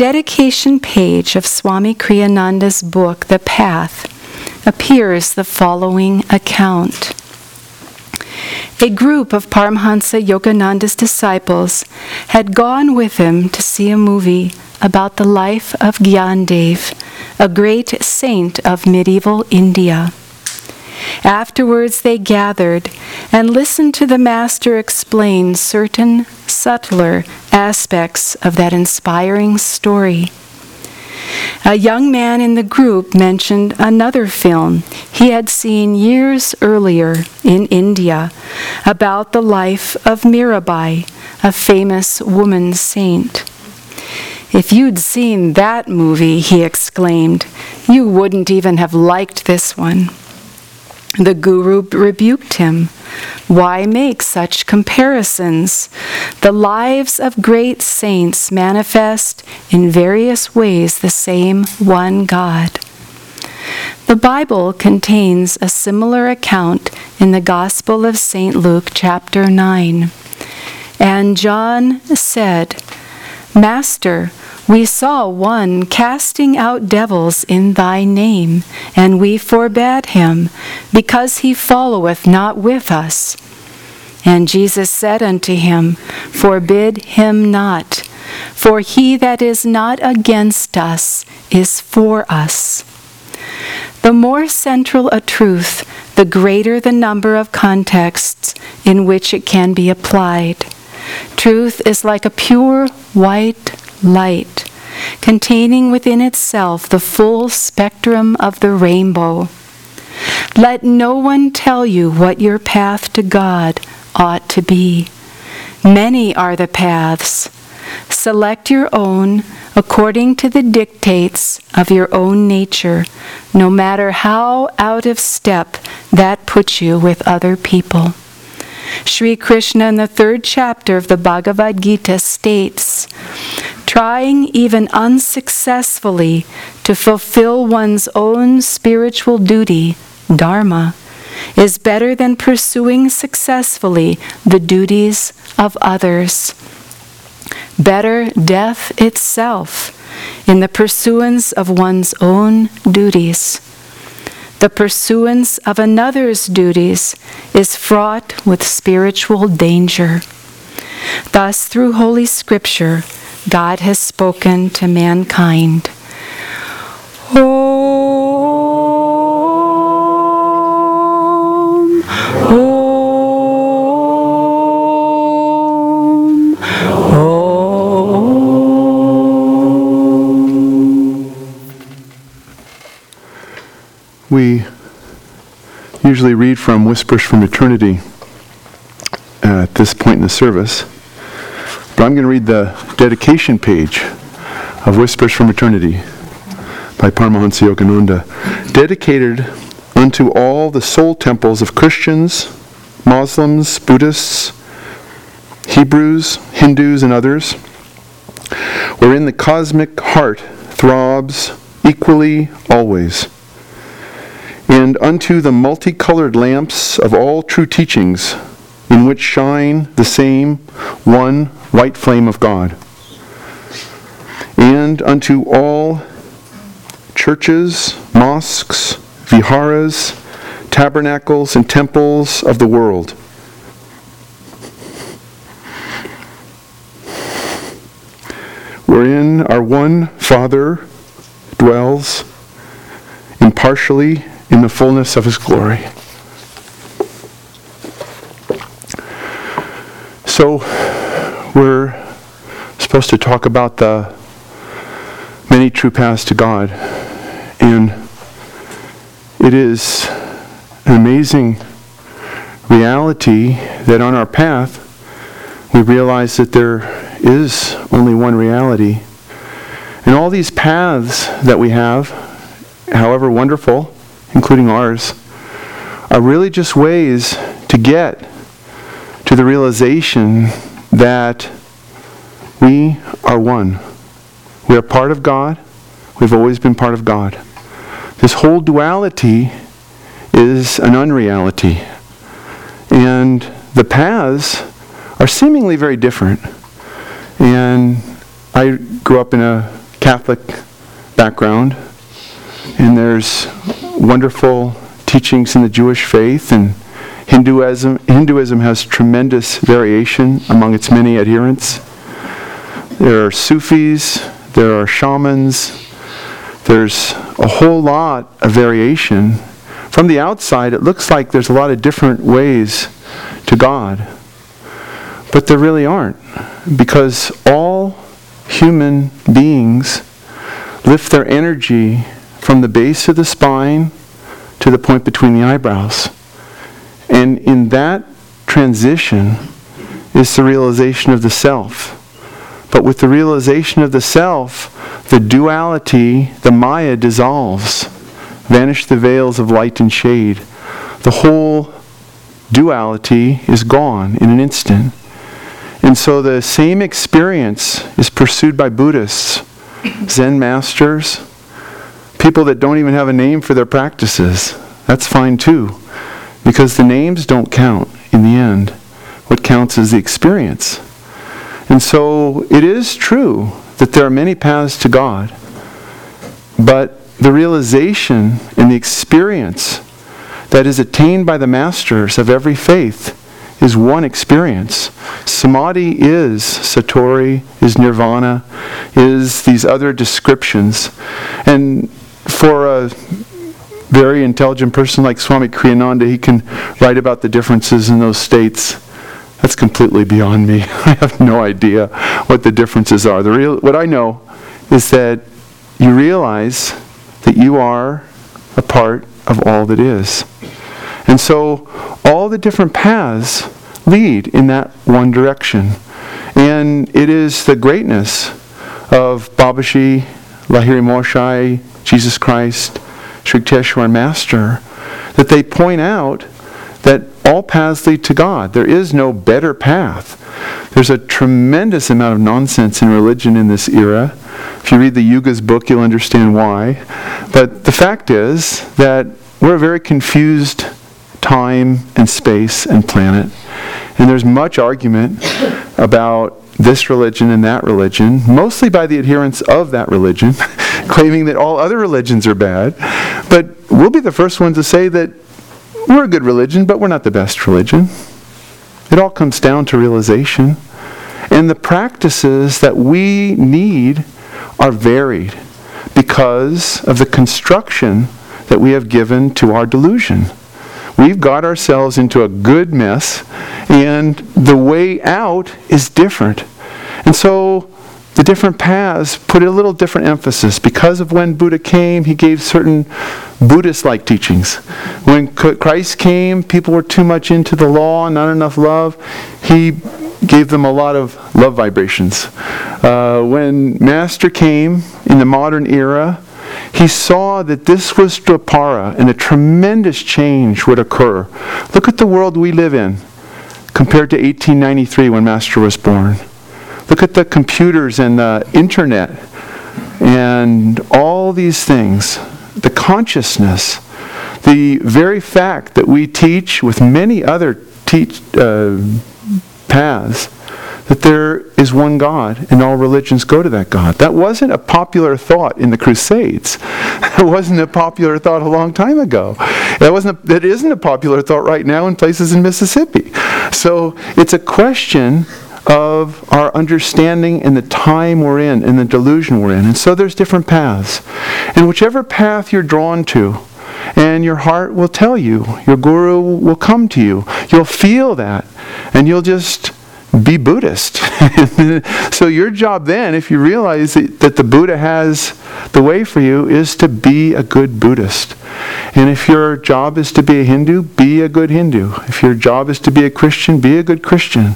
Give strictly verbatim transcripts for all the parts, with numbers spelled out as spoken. dedication page of Swami Kriyananda's book, The Path, appears the following account. A group of Paramahansa Yogananda's disciples had gone with him to see a movie about the life of Gyandev, a great saint of medieval India. Afterwards they gathered and listened to the master explain certain subtler aspects of that inspiring story. A young man in the group mentioned another film he had seen years earlier in India about the life of Mirabai, a famous woman saint. "If you'd seen that movie," he exclaimed, "you wouldn't even have liked this one." The guru rebuked him. "Why make such comparisons? The lives of great saints manifest in various ways the same one God." The Bible contains a similar account in the Gospel of Saint Luke, chapter nine. And John said, "Master, we saw one casting out devils in thy name, and we forbade him, because he followeth not with us." And Jesus said unto him, "Forbid him not, for he that is not against us is for us." The more central a truth, the greater the number of contexts in which it can be applied. Truth is like a pure white light, containing within itself the full spectrum of the rainbow. Let no one tell you what your path to God ought to be. Many are the paths. Select your own according to the dictates of your own nature, no matter how out of step that puts you with other people. Sri Krishna in the third chapter of the Bhagavad Gita states, "Trying even unsuccessfully to fulfill one's own spiritual duty, dharma, is better than pursuing successfully the duties of others. Better death itself in the pursuance of one's own duties. The pursuance of another's duties is fraught with spiritual danger." Thus, through Holy Scripture, God has spoken to mankind. Om, Om, Om. We usually read from Whispers from Eternity at this point in the service. But I'm going to read the dedication page of Whispers from Eternity by Paramahansa Yogananda, dedicated unto all the soul temples of Christians, Muslims, Buddhists, Hebrews, Hindus, and others, wherein the cosmic heart throbs equally always, and unto the multicolored lamps of all true teachings, in which shine the same one white flame of God, and unto all churches, mosques, viharas, tabernacles, and temples of the world. Wherein our one Father dwells impartially in the fullness of his glory. So, we're supposed to talk about the many true paths to God, and it is an amazing reality that on our path we realize that there is only one reality. And all these paths that we have, however wonderful, including ours, are really just ways to get to the realization that we are one. We are part of God. We've always been part of God. This whole duality is an unreality. And the paths are seemingly very different. And I grew up in a Catholic background, and there's wonderful teachings in the Jewish faith, and Hinduism, Hinduism has tremendous variation among its many adherents. There are Sufis, there are shamans, there's a whole lot of variation. From the outside, it looks like there's a lot of different ways to God. But there really aren't, because all human beings lift their energy from the base of the spine to the point between the eyebrows. And in that transition is the realization of the self. But with the realization of the self, the duality, the Maya, dissolves. Vanish the veils of light and shade. The whole duality is gone in an instant. And so the same experience is pursued by Buddhists, Zen masters, people that don't even have a name for their practices. That's fine too, because the names don't count in the end. What counts is the experience. And so it is true that there are many paths to God, but the realization and the experience that is attained by the masters of every faith is one experience. Samadhi is Satori, is Nirvana, is these other descriptions. And for a very intelligent person like Swami Kriyananda, he can write about the differences in those states. That's completely beyond me. I have no idea what the differences are. The real, what I know is that you realize that you are a part of all that is. And so all the different paths lead in that one direction. And it is the greatness of Babaji, Lahiri Mahasaya, Jesus Christ, Sri Yukteswar Master, that they point out that all paths lead to God. There is no better path. There's a tremendous amount of nonsense in religion in this era. If you read the Yuga's book, you'll understand why. But the fact is that we're a very confused time and space and planet. And there's much argument about this religion and that religion, mostly by the adherents of that religion, claiming that all other religions are bad. But we'll be the first ones to say that we're a good religion, but we're not the best religion. It all comes down to realization. And the practices that we need are varied because of the construction that we have given to our delusion. We've got ourselves into a good mess, and the way out is different. And so the different paths put a little different emphasis. Because of when Buddha came, he gave certain Buddhist-like teachings. When Christ came, people were too much into the law and not enough love. He gave them a lot of love vibrations. Uh, when Master came in the modern era, he saw that this was Dwapara, and a tremendous change would occur. Look at the world we live in compared to eighteen ninety-three when Master was born. Look at the computers and the internet and all these things. The consciousness, the very fact that we teach with many other teach, uh, paths, that there is one God and all religions go to that God. That wasn't a popular thought in the Crusades. That wasn't a popular thought a long time ago. That wasn't. A, that isn't a popular thought right now in places in Mississippi. So it's a question of our understanding and the time we're in and the delusion we're in. And so there's different paths. And whichever path you're drawn to, and your heart will tell you, your guru will come to you, you'll feel that, and you'll just be Buddhist. So your job then, if you realize that, that the Buddha has the way for you, is to be a good Buddhist. And if your job is to be a Hindu, be a good Hindu. If your job is to be a Christian, be a good Christian.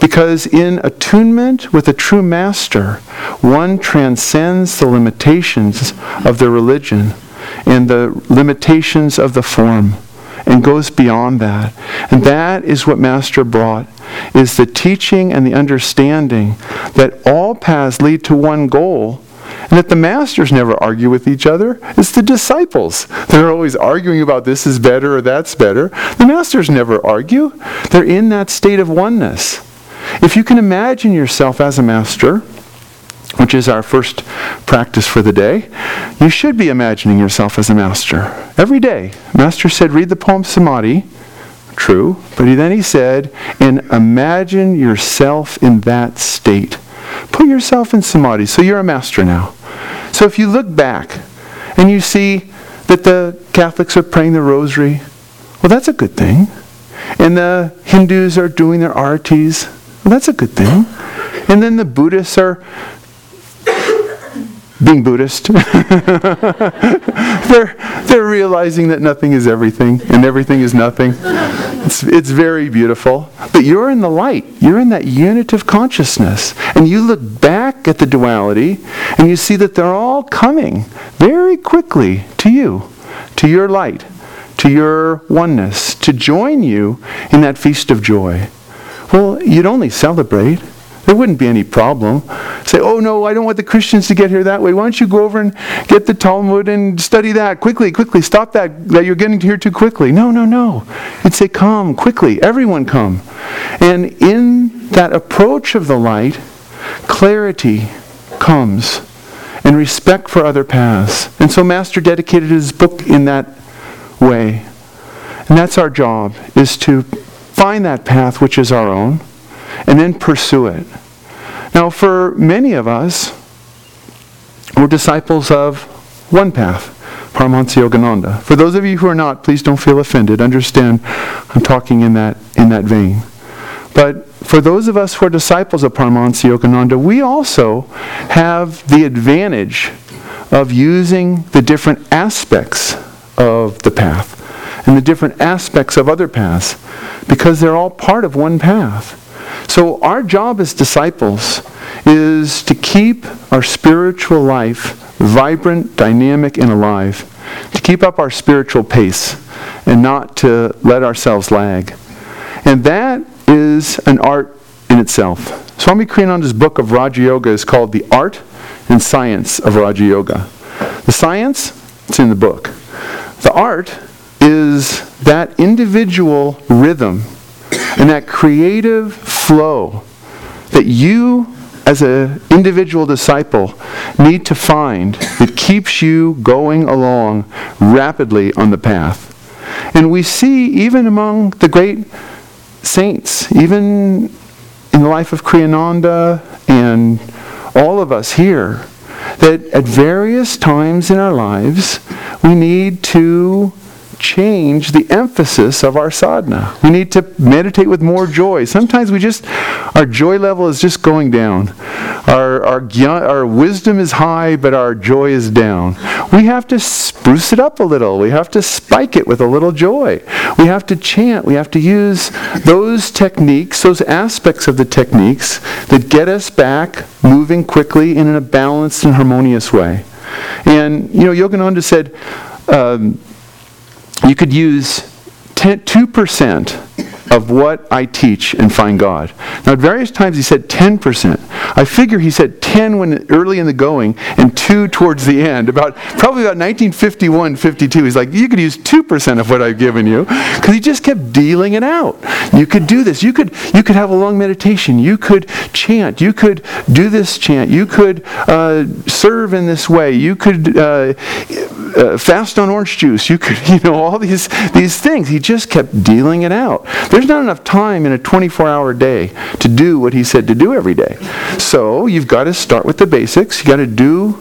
Because in attunement with a true master, one transcends the limitations of the religion and the limitations of the form, and goes beyond that. And that is what Master brought, is the teaching and the understanding that all paths lead to one goal, and that the masters never argue with each other. It's the disciples. They're always arguing about this is better or that's better. The masters never argue. They're in that state of oneness. If you can imagine yourself as a master, which is our first practice for the day, you should be imagining yourself as a master. Every day. Master said, read the poem Samadhi. True. But he, then he said, and imagine yourself in that state. Put yourself in Samadhi. So you're a master now. So if you look back and you see that the Catholics are praying the rosary, well, that's a good thing. And the Hindus are doing their aartis. Well, that's a good thing. And then the Buddhists are being Buddhist. they're, they're realizing that nothing is everything and everything is nothing. It's, it's very beautiful. But you're in the light. You're in that unitive consciousness. And you look back at the duality and you see that they're all coming very quickly to you, to your light, to your oneness, to join you in that feast of joy. Well, you'd only celebrate. There wouldn't be any problem. Say, oh no, I don't want the Christians to get here that way. Why don't you go over and get the Talmud and study that? Quickly, quickly, stop that. that You're getting here too quickly. No, no, no. It'd say, come, quickly, everyone come. And in that approach of the light, clarity comes and respect for other paths. And so Master dedicated his book in that way. And that's our job, is to find that path which is our own, and then pursue it. Now, for many of us, we're disciples of one path, Paramahansa Yogananda. For those of you who are not, please don't feel offended. Understand, I'm talking in that in that vein. But for those of us who are disciples of Paramahansa Yogananda, we also have the advantage of using the different aspects of the path and the different aspects of other paths, because they're all part of one path. So our job as disciples is to keep our spiritual life vibrant, dynamic, and alive. To keep up our spiritual pace and not to let ourselves lag. And that is an art in itself. Swami Kriyananda's book of Raja Yoga is called The Art and Science of Raja Yoga. The science, it's in the book. The art is that individual rhythm and that creative flow that you, as an individual disciple, need to find that keeps you going along rapidly on the path. And we see, even among the great saints, even in the life of Kriyananda and all of us here, that at various times in our lives, we need to change the emphasis of our sadhana. We need to meditate with more joy. Sometimes we just, our joy level is just going down. Our, our, our wisdom is high, but our joy is down. We have to spruce it up a little. We have to spike it with a little joy. We have to chant. We have to use those techniques, those aspects of the techniques that get us back moving quickly and in a balanced and harmonious way. And, you know, Yogananda said, um, you could use two percent of what I teach and find God. Now, at various times he said ten percent. I figure he said ten when early in the going and two towards the end. About Probably about nineteen fifty-one, fifty-two, he's like, you could use two percent of what I've given you. Because he just kept dealing it out. You could do this. You could you could have a long meditation. You could chant. You could do this chant. You could uh, serve in this way. You could uh, uh, fast on orange juice. You could, you know, all these, these things. He just kept dealing it out. There's not enough time in a twenty-four hour day to do what he said to do every day. So you've got to start with the basics. You've got to do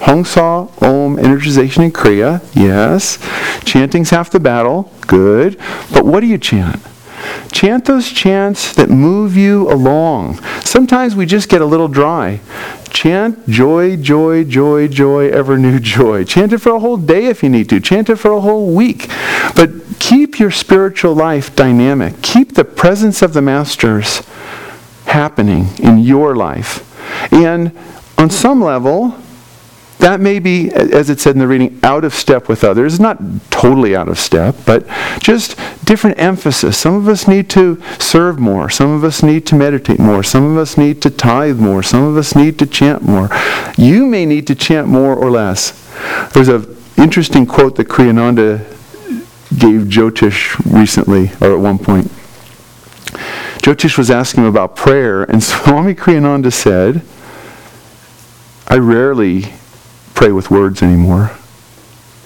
Hong Sa, Om, energization and Kriya. Yes. Chanting's half the battle. Good. But what do you chant? Chant those chants that move you along. Sometimes we just get a little dry. Chant joy, joy, joy, joy, ever new joy. Chant it for a whole day if you need to. Chant it for a whole week. But keep your spiritual life dynamic. Keep the presence of the Masters happening in your life. And on some level, that may be, as it said in the reading, out of step with others. Not totally out of step, but just different emphasis. Some of us need to serve more. Some of us need to meditate more. Some of us need to tithe more. Some of us need to chant more. You may need to chant more or less. There's an interesting quote that Kriyananda gave Jyotish recently, or at one point. Jyotish was asking him about prayer, and Swami Kriyananda said, I rarely pray with words anymore.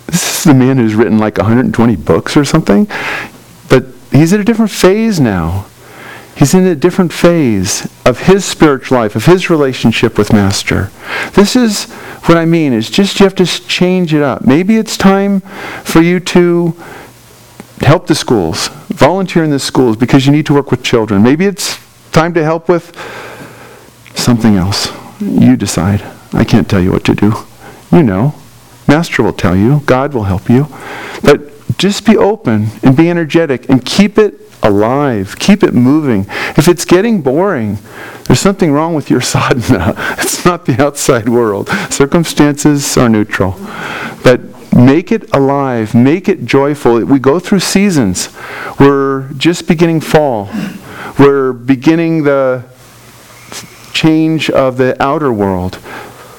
This is the man who's written like one hundred twenty books or something, but he's at a different phase now. He's in a different phase of his spiritual life, of his relationship with Master. This is what I mean, is just you have to change it up. Maybe it's time for you to help the schools, volunteer in the schools because you need to work with children. Maybe it's time to help with something else. You decide. I can't tell you what to do. You know. Master will tell you. God will help you. But just be open and be energetic and keep it alive. Keep it moving. If it's getting boring, there's something wrong with your sadhana. It's not the outside world. Circumstances are neutral. But make it alive. Make it joyful. We go through seasons. We're just beginning fall. We're beginning the change of the outer world.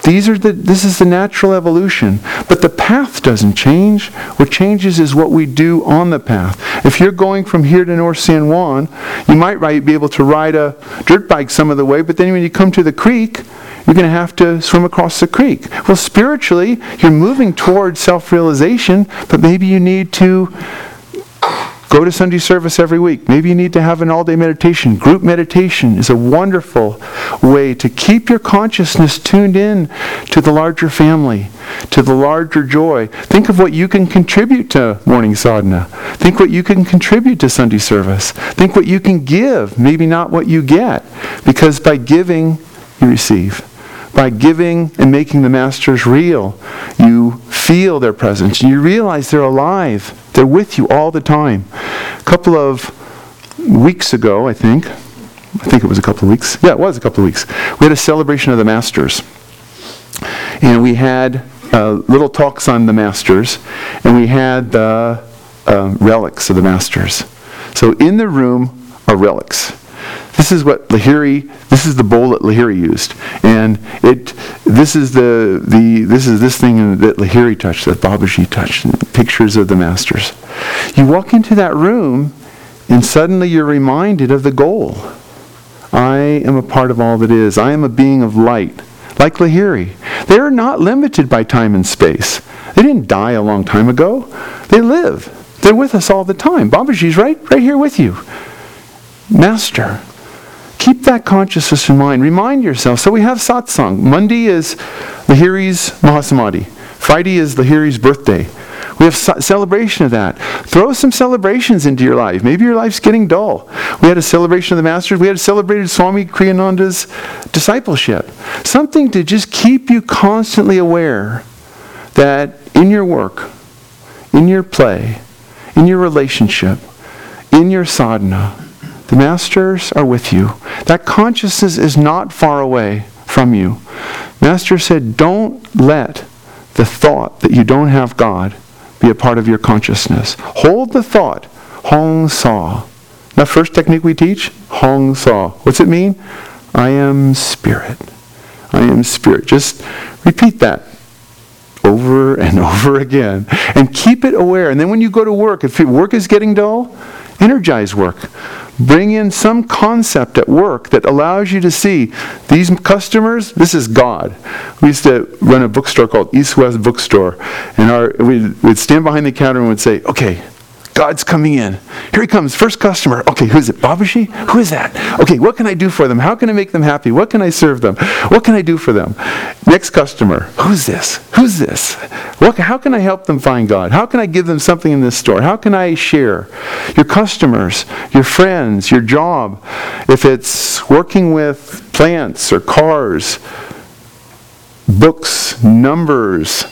These are the, this is the natural evolution. But the path doesn't change. What changes is what we do on the path. If you're going from here to North San Juan, you might be able to ride a dirt bike some of the way, but then when you come to the creek, you're going to have to swim across the creek. Well, spiritually, you're moving towards self-realization, but maybe you need to go to Sunday service every week. Maybe you need to have an all-day meditation. Group meditation is a wonderful way to keep your consciousness tuned in to the larger family, to the larger joy. Think of what you can contribute to morning sadhana. Think what you can contribute to Sunday service. Think what you can give, maybe not what you get, because by giving, you receive. By giving and making the Masters real, you feel their presence. You realize they're alive. They're with you all the time. A couple of weeks ago, I think. I think it was a couple of weeks. Yeah, it was a couple of weeks. We had a celebration of the Masters. And we had uh, little talks on the Masters. And we had the uh, relics of the Masters. So in the room are relics. This is what Lahiri, this is the bowl that Lahiri used. And it this is the the this is this thing that Lahiri touched, that Babaji touched, pictures of the Masters. You walk into that room and suddenly you're reminded of the goal. I am a part of all that is. I am a being of light. Like Lahiri. They are not limited by time and space. They didn't die a long time ago. They live. They're with us all the time. Babaji's right right here with you. Master. Keep that consciousness in mind. Remind yourself. So we have satsang. Monday is Lahiri's Mahasamadhi. Friday is Lahiri's birthday. We have celebration of that. Throw some celebrations into your life. Maybe your life's getting dull. We had a celebration of the Masters. We had celebrated Swami Kriyananda's discipleship. Something to just keep you constantly aware that in your work, in your play, in your relationship, in your sadhana, the Masters are with you. That consciousness is not far away from you. Master said, don't let the thought that you don't have God be a part of your consciousness. Hold the thought, Hong Sa. The first technique we teach, Hong Sa. What's it mean? I am spirit. I am spirit. Just repeat that over and over again. And keep it aware. And then when you go to work, if work is getting dull, energize work. Bring in some concept at work that allows you to see these customers, this is God. We used to run a bookstore called East West Bookstore. And our we'd, we'd stand behind the counter and would say, okay, God's coming in. Here he comes, first customer. Okay, who is it? Babaji? Who is that? Okay, what can I do for them? How can I make them happy? What can I serve them? What can I do for them? Next customer. Who's this? Who's this? What, how can I help them find God? How can I give them something in this store? How can I share? Your customers, your friends, your job. If it's working with plants or cars, books, numbers,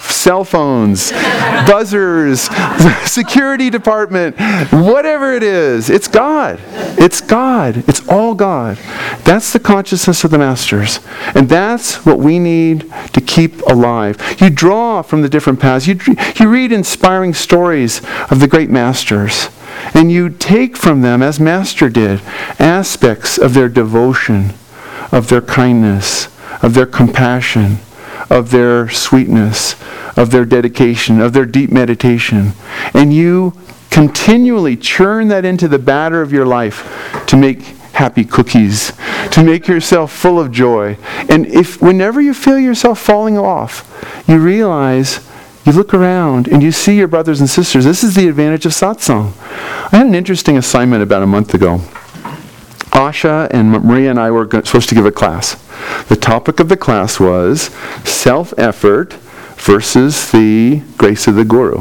cell phones, buzzers, security department, whatever it is, it's God. It's God. It's all God. That's the consciousness of the Masters. And that's what we need to keep alive. You draw from the different paths. You, you read inspiring stories of the great Masters. And you take from them, as Master did, aspects of their devotion, of their kindness, of their compassion, of their sweetness, of their dedication, of their deep meditation. And you continually churn that into the batter of your life to make happy cookies, to make yourself full of joy. And if whenever you feel yourself falling off, you realize, you look around and you see your brothers and sisters. This is the advantage of satsang. I had an interesting assignment about a month ago. Asha and Maria and I were supposed to give a class. The topic of the class was self-effort versus the grace of the Guru.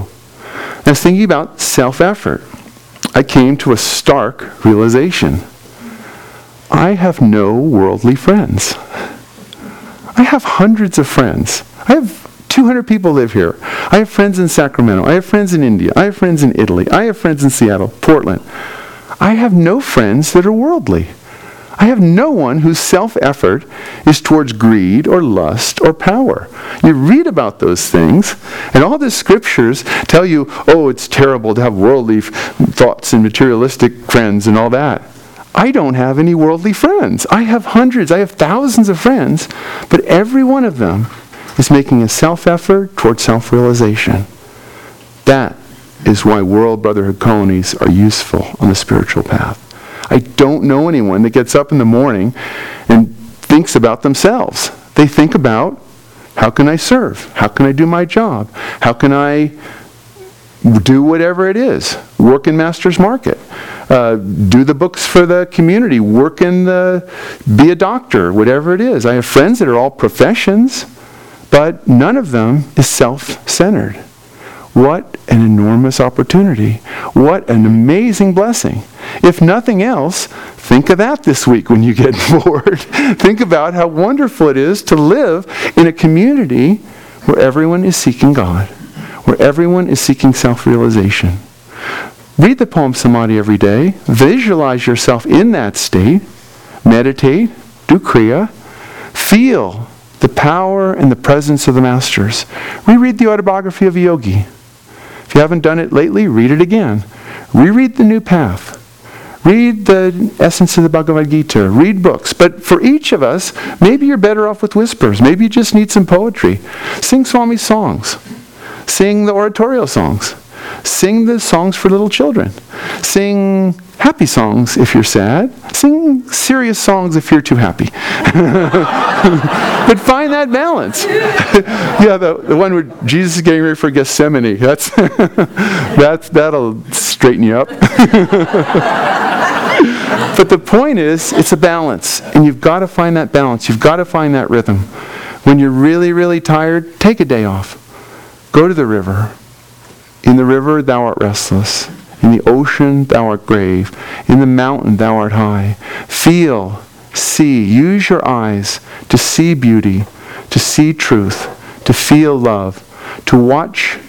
And I was thinking about self-effort. I came to a stark realization. I have no worldly friends. I have hundreds of friends. I have two hundred people live here. I have friends in Sacramento. I have friends in India. I have friends in Italy. I have friends in Seattle, Portland. I have no friends that are worldly. I have no one whose self-effort is towards greed or lust or power. You read about those things, and all the scriptures tell you, oh, it's terrible to have worldly f- thoughts and materialistic friends and all that. I don't have any worldly friends. I have hundreds, I have thousands of friends, but every one of them is making a self-effort towards self-realization. That is why World Brotherhood Colonies are useful on the spiritual path. I don't know anyone that gets up in the morning and thinks about themselves. They think about, how can I serve? How can I do my job? How can I do whatever it is? Work in Master's Market. Uh, do the books for the community. Work in the, be a doctor, whatever it is. I have friends that are all professions, but none of them is self-centered. What an enormous opportunity. What an amazing blessing. If nothing else, think of that this week when you get bored. Think about how wonderful it is to live in a community where everyone is seeking God, where everyone is seeking self-realization. Read the poem Samadhi every day. Visualize yourself in that state. Meditate. Do Kriya. Feel the power and the presence of the Masters. Reread the Autobiography of a Yogi. If you haven't done it lately, read it again. Reread the New Path. Read the Essence of the Bhagavad Gita. Read books. But for each of us, maybe you're better off with Whispers. Maybe you just need some poetry. Sing Swami's songs. Sing the oratorio songs. Sing the songs for little children. Sing happy songs if you're sad. Sing serious songs if you're too happy. But find that balance. Yeah, the, the one where Jesus is getting ready for Gethsemane. That's that's that'll straighten you up. But the point is, it's a balance. And you've got to find that balance. You've got to find that rhythm. When you're really, really tired, take a day off. Go to the river. In the river thou art restless. In the ocean thou art grave. In the mountain thou art high. Feel, see, use your eyes to see beauty, to see truth, to feel love, to watch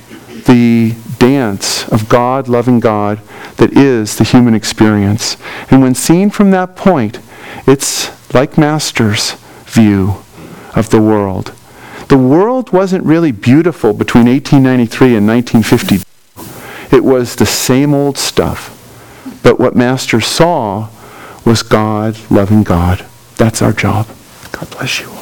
the dance of God, loving God, that is the human experience. And when seen from that point, it's like Master's view of the world. The world wasn't really beautiful between eighteen ninety-three and nineteen fifty. It was the same old stuff. But what Master saw was God, loving God. That's our job. God bless you all.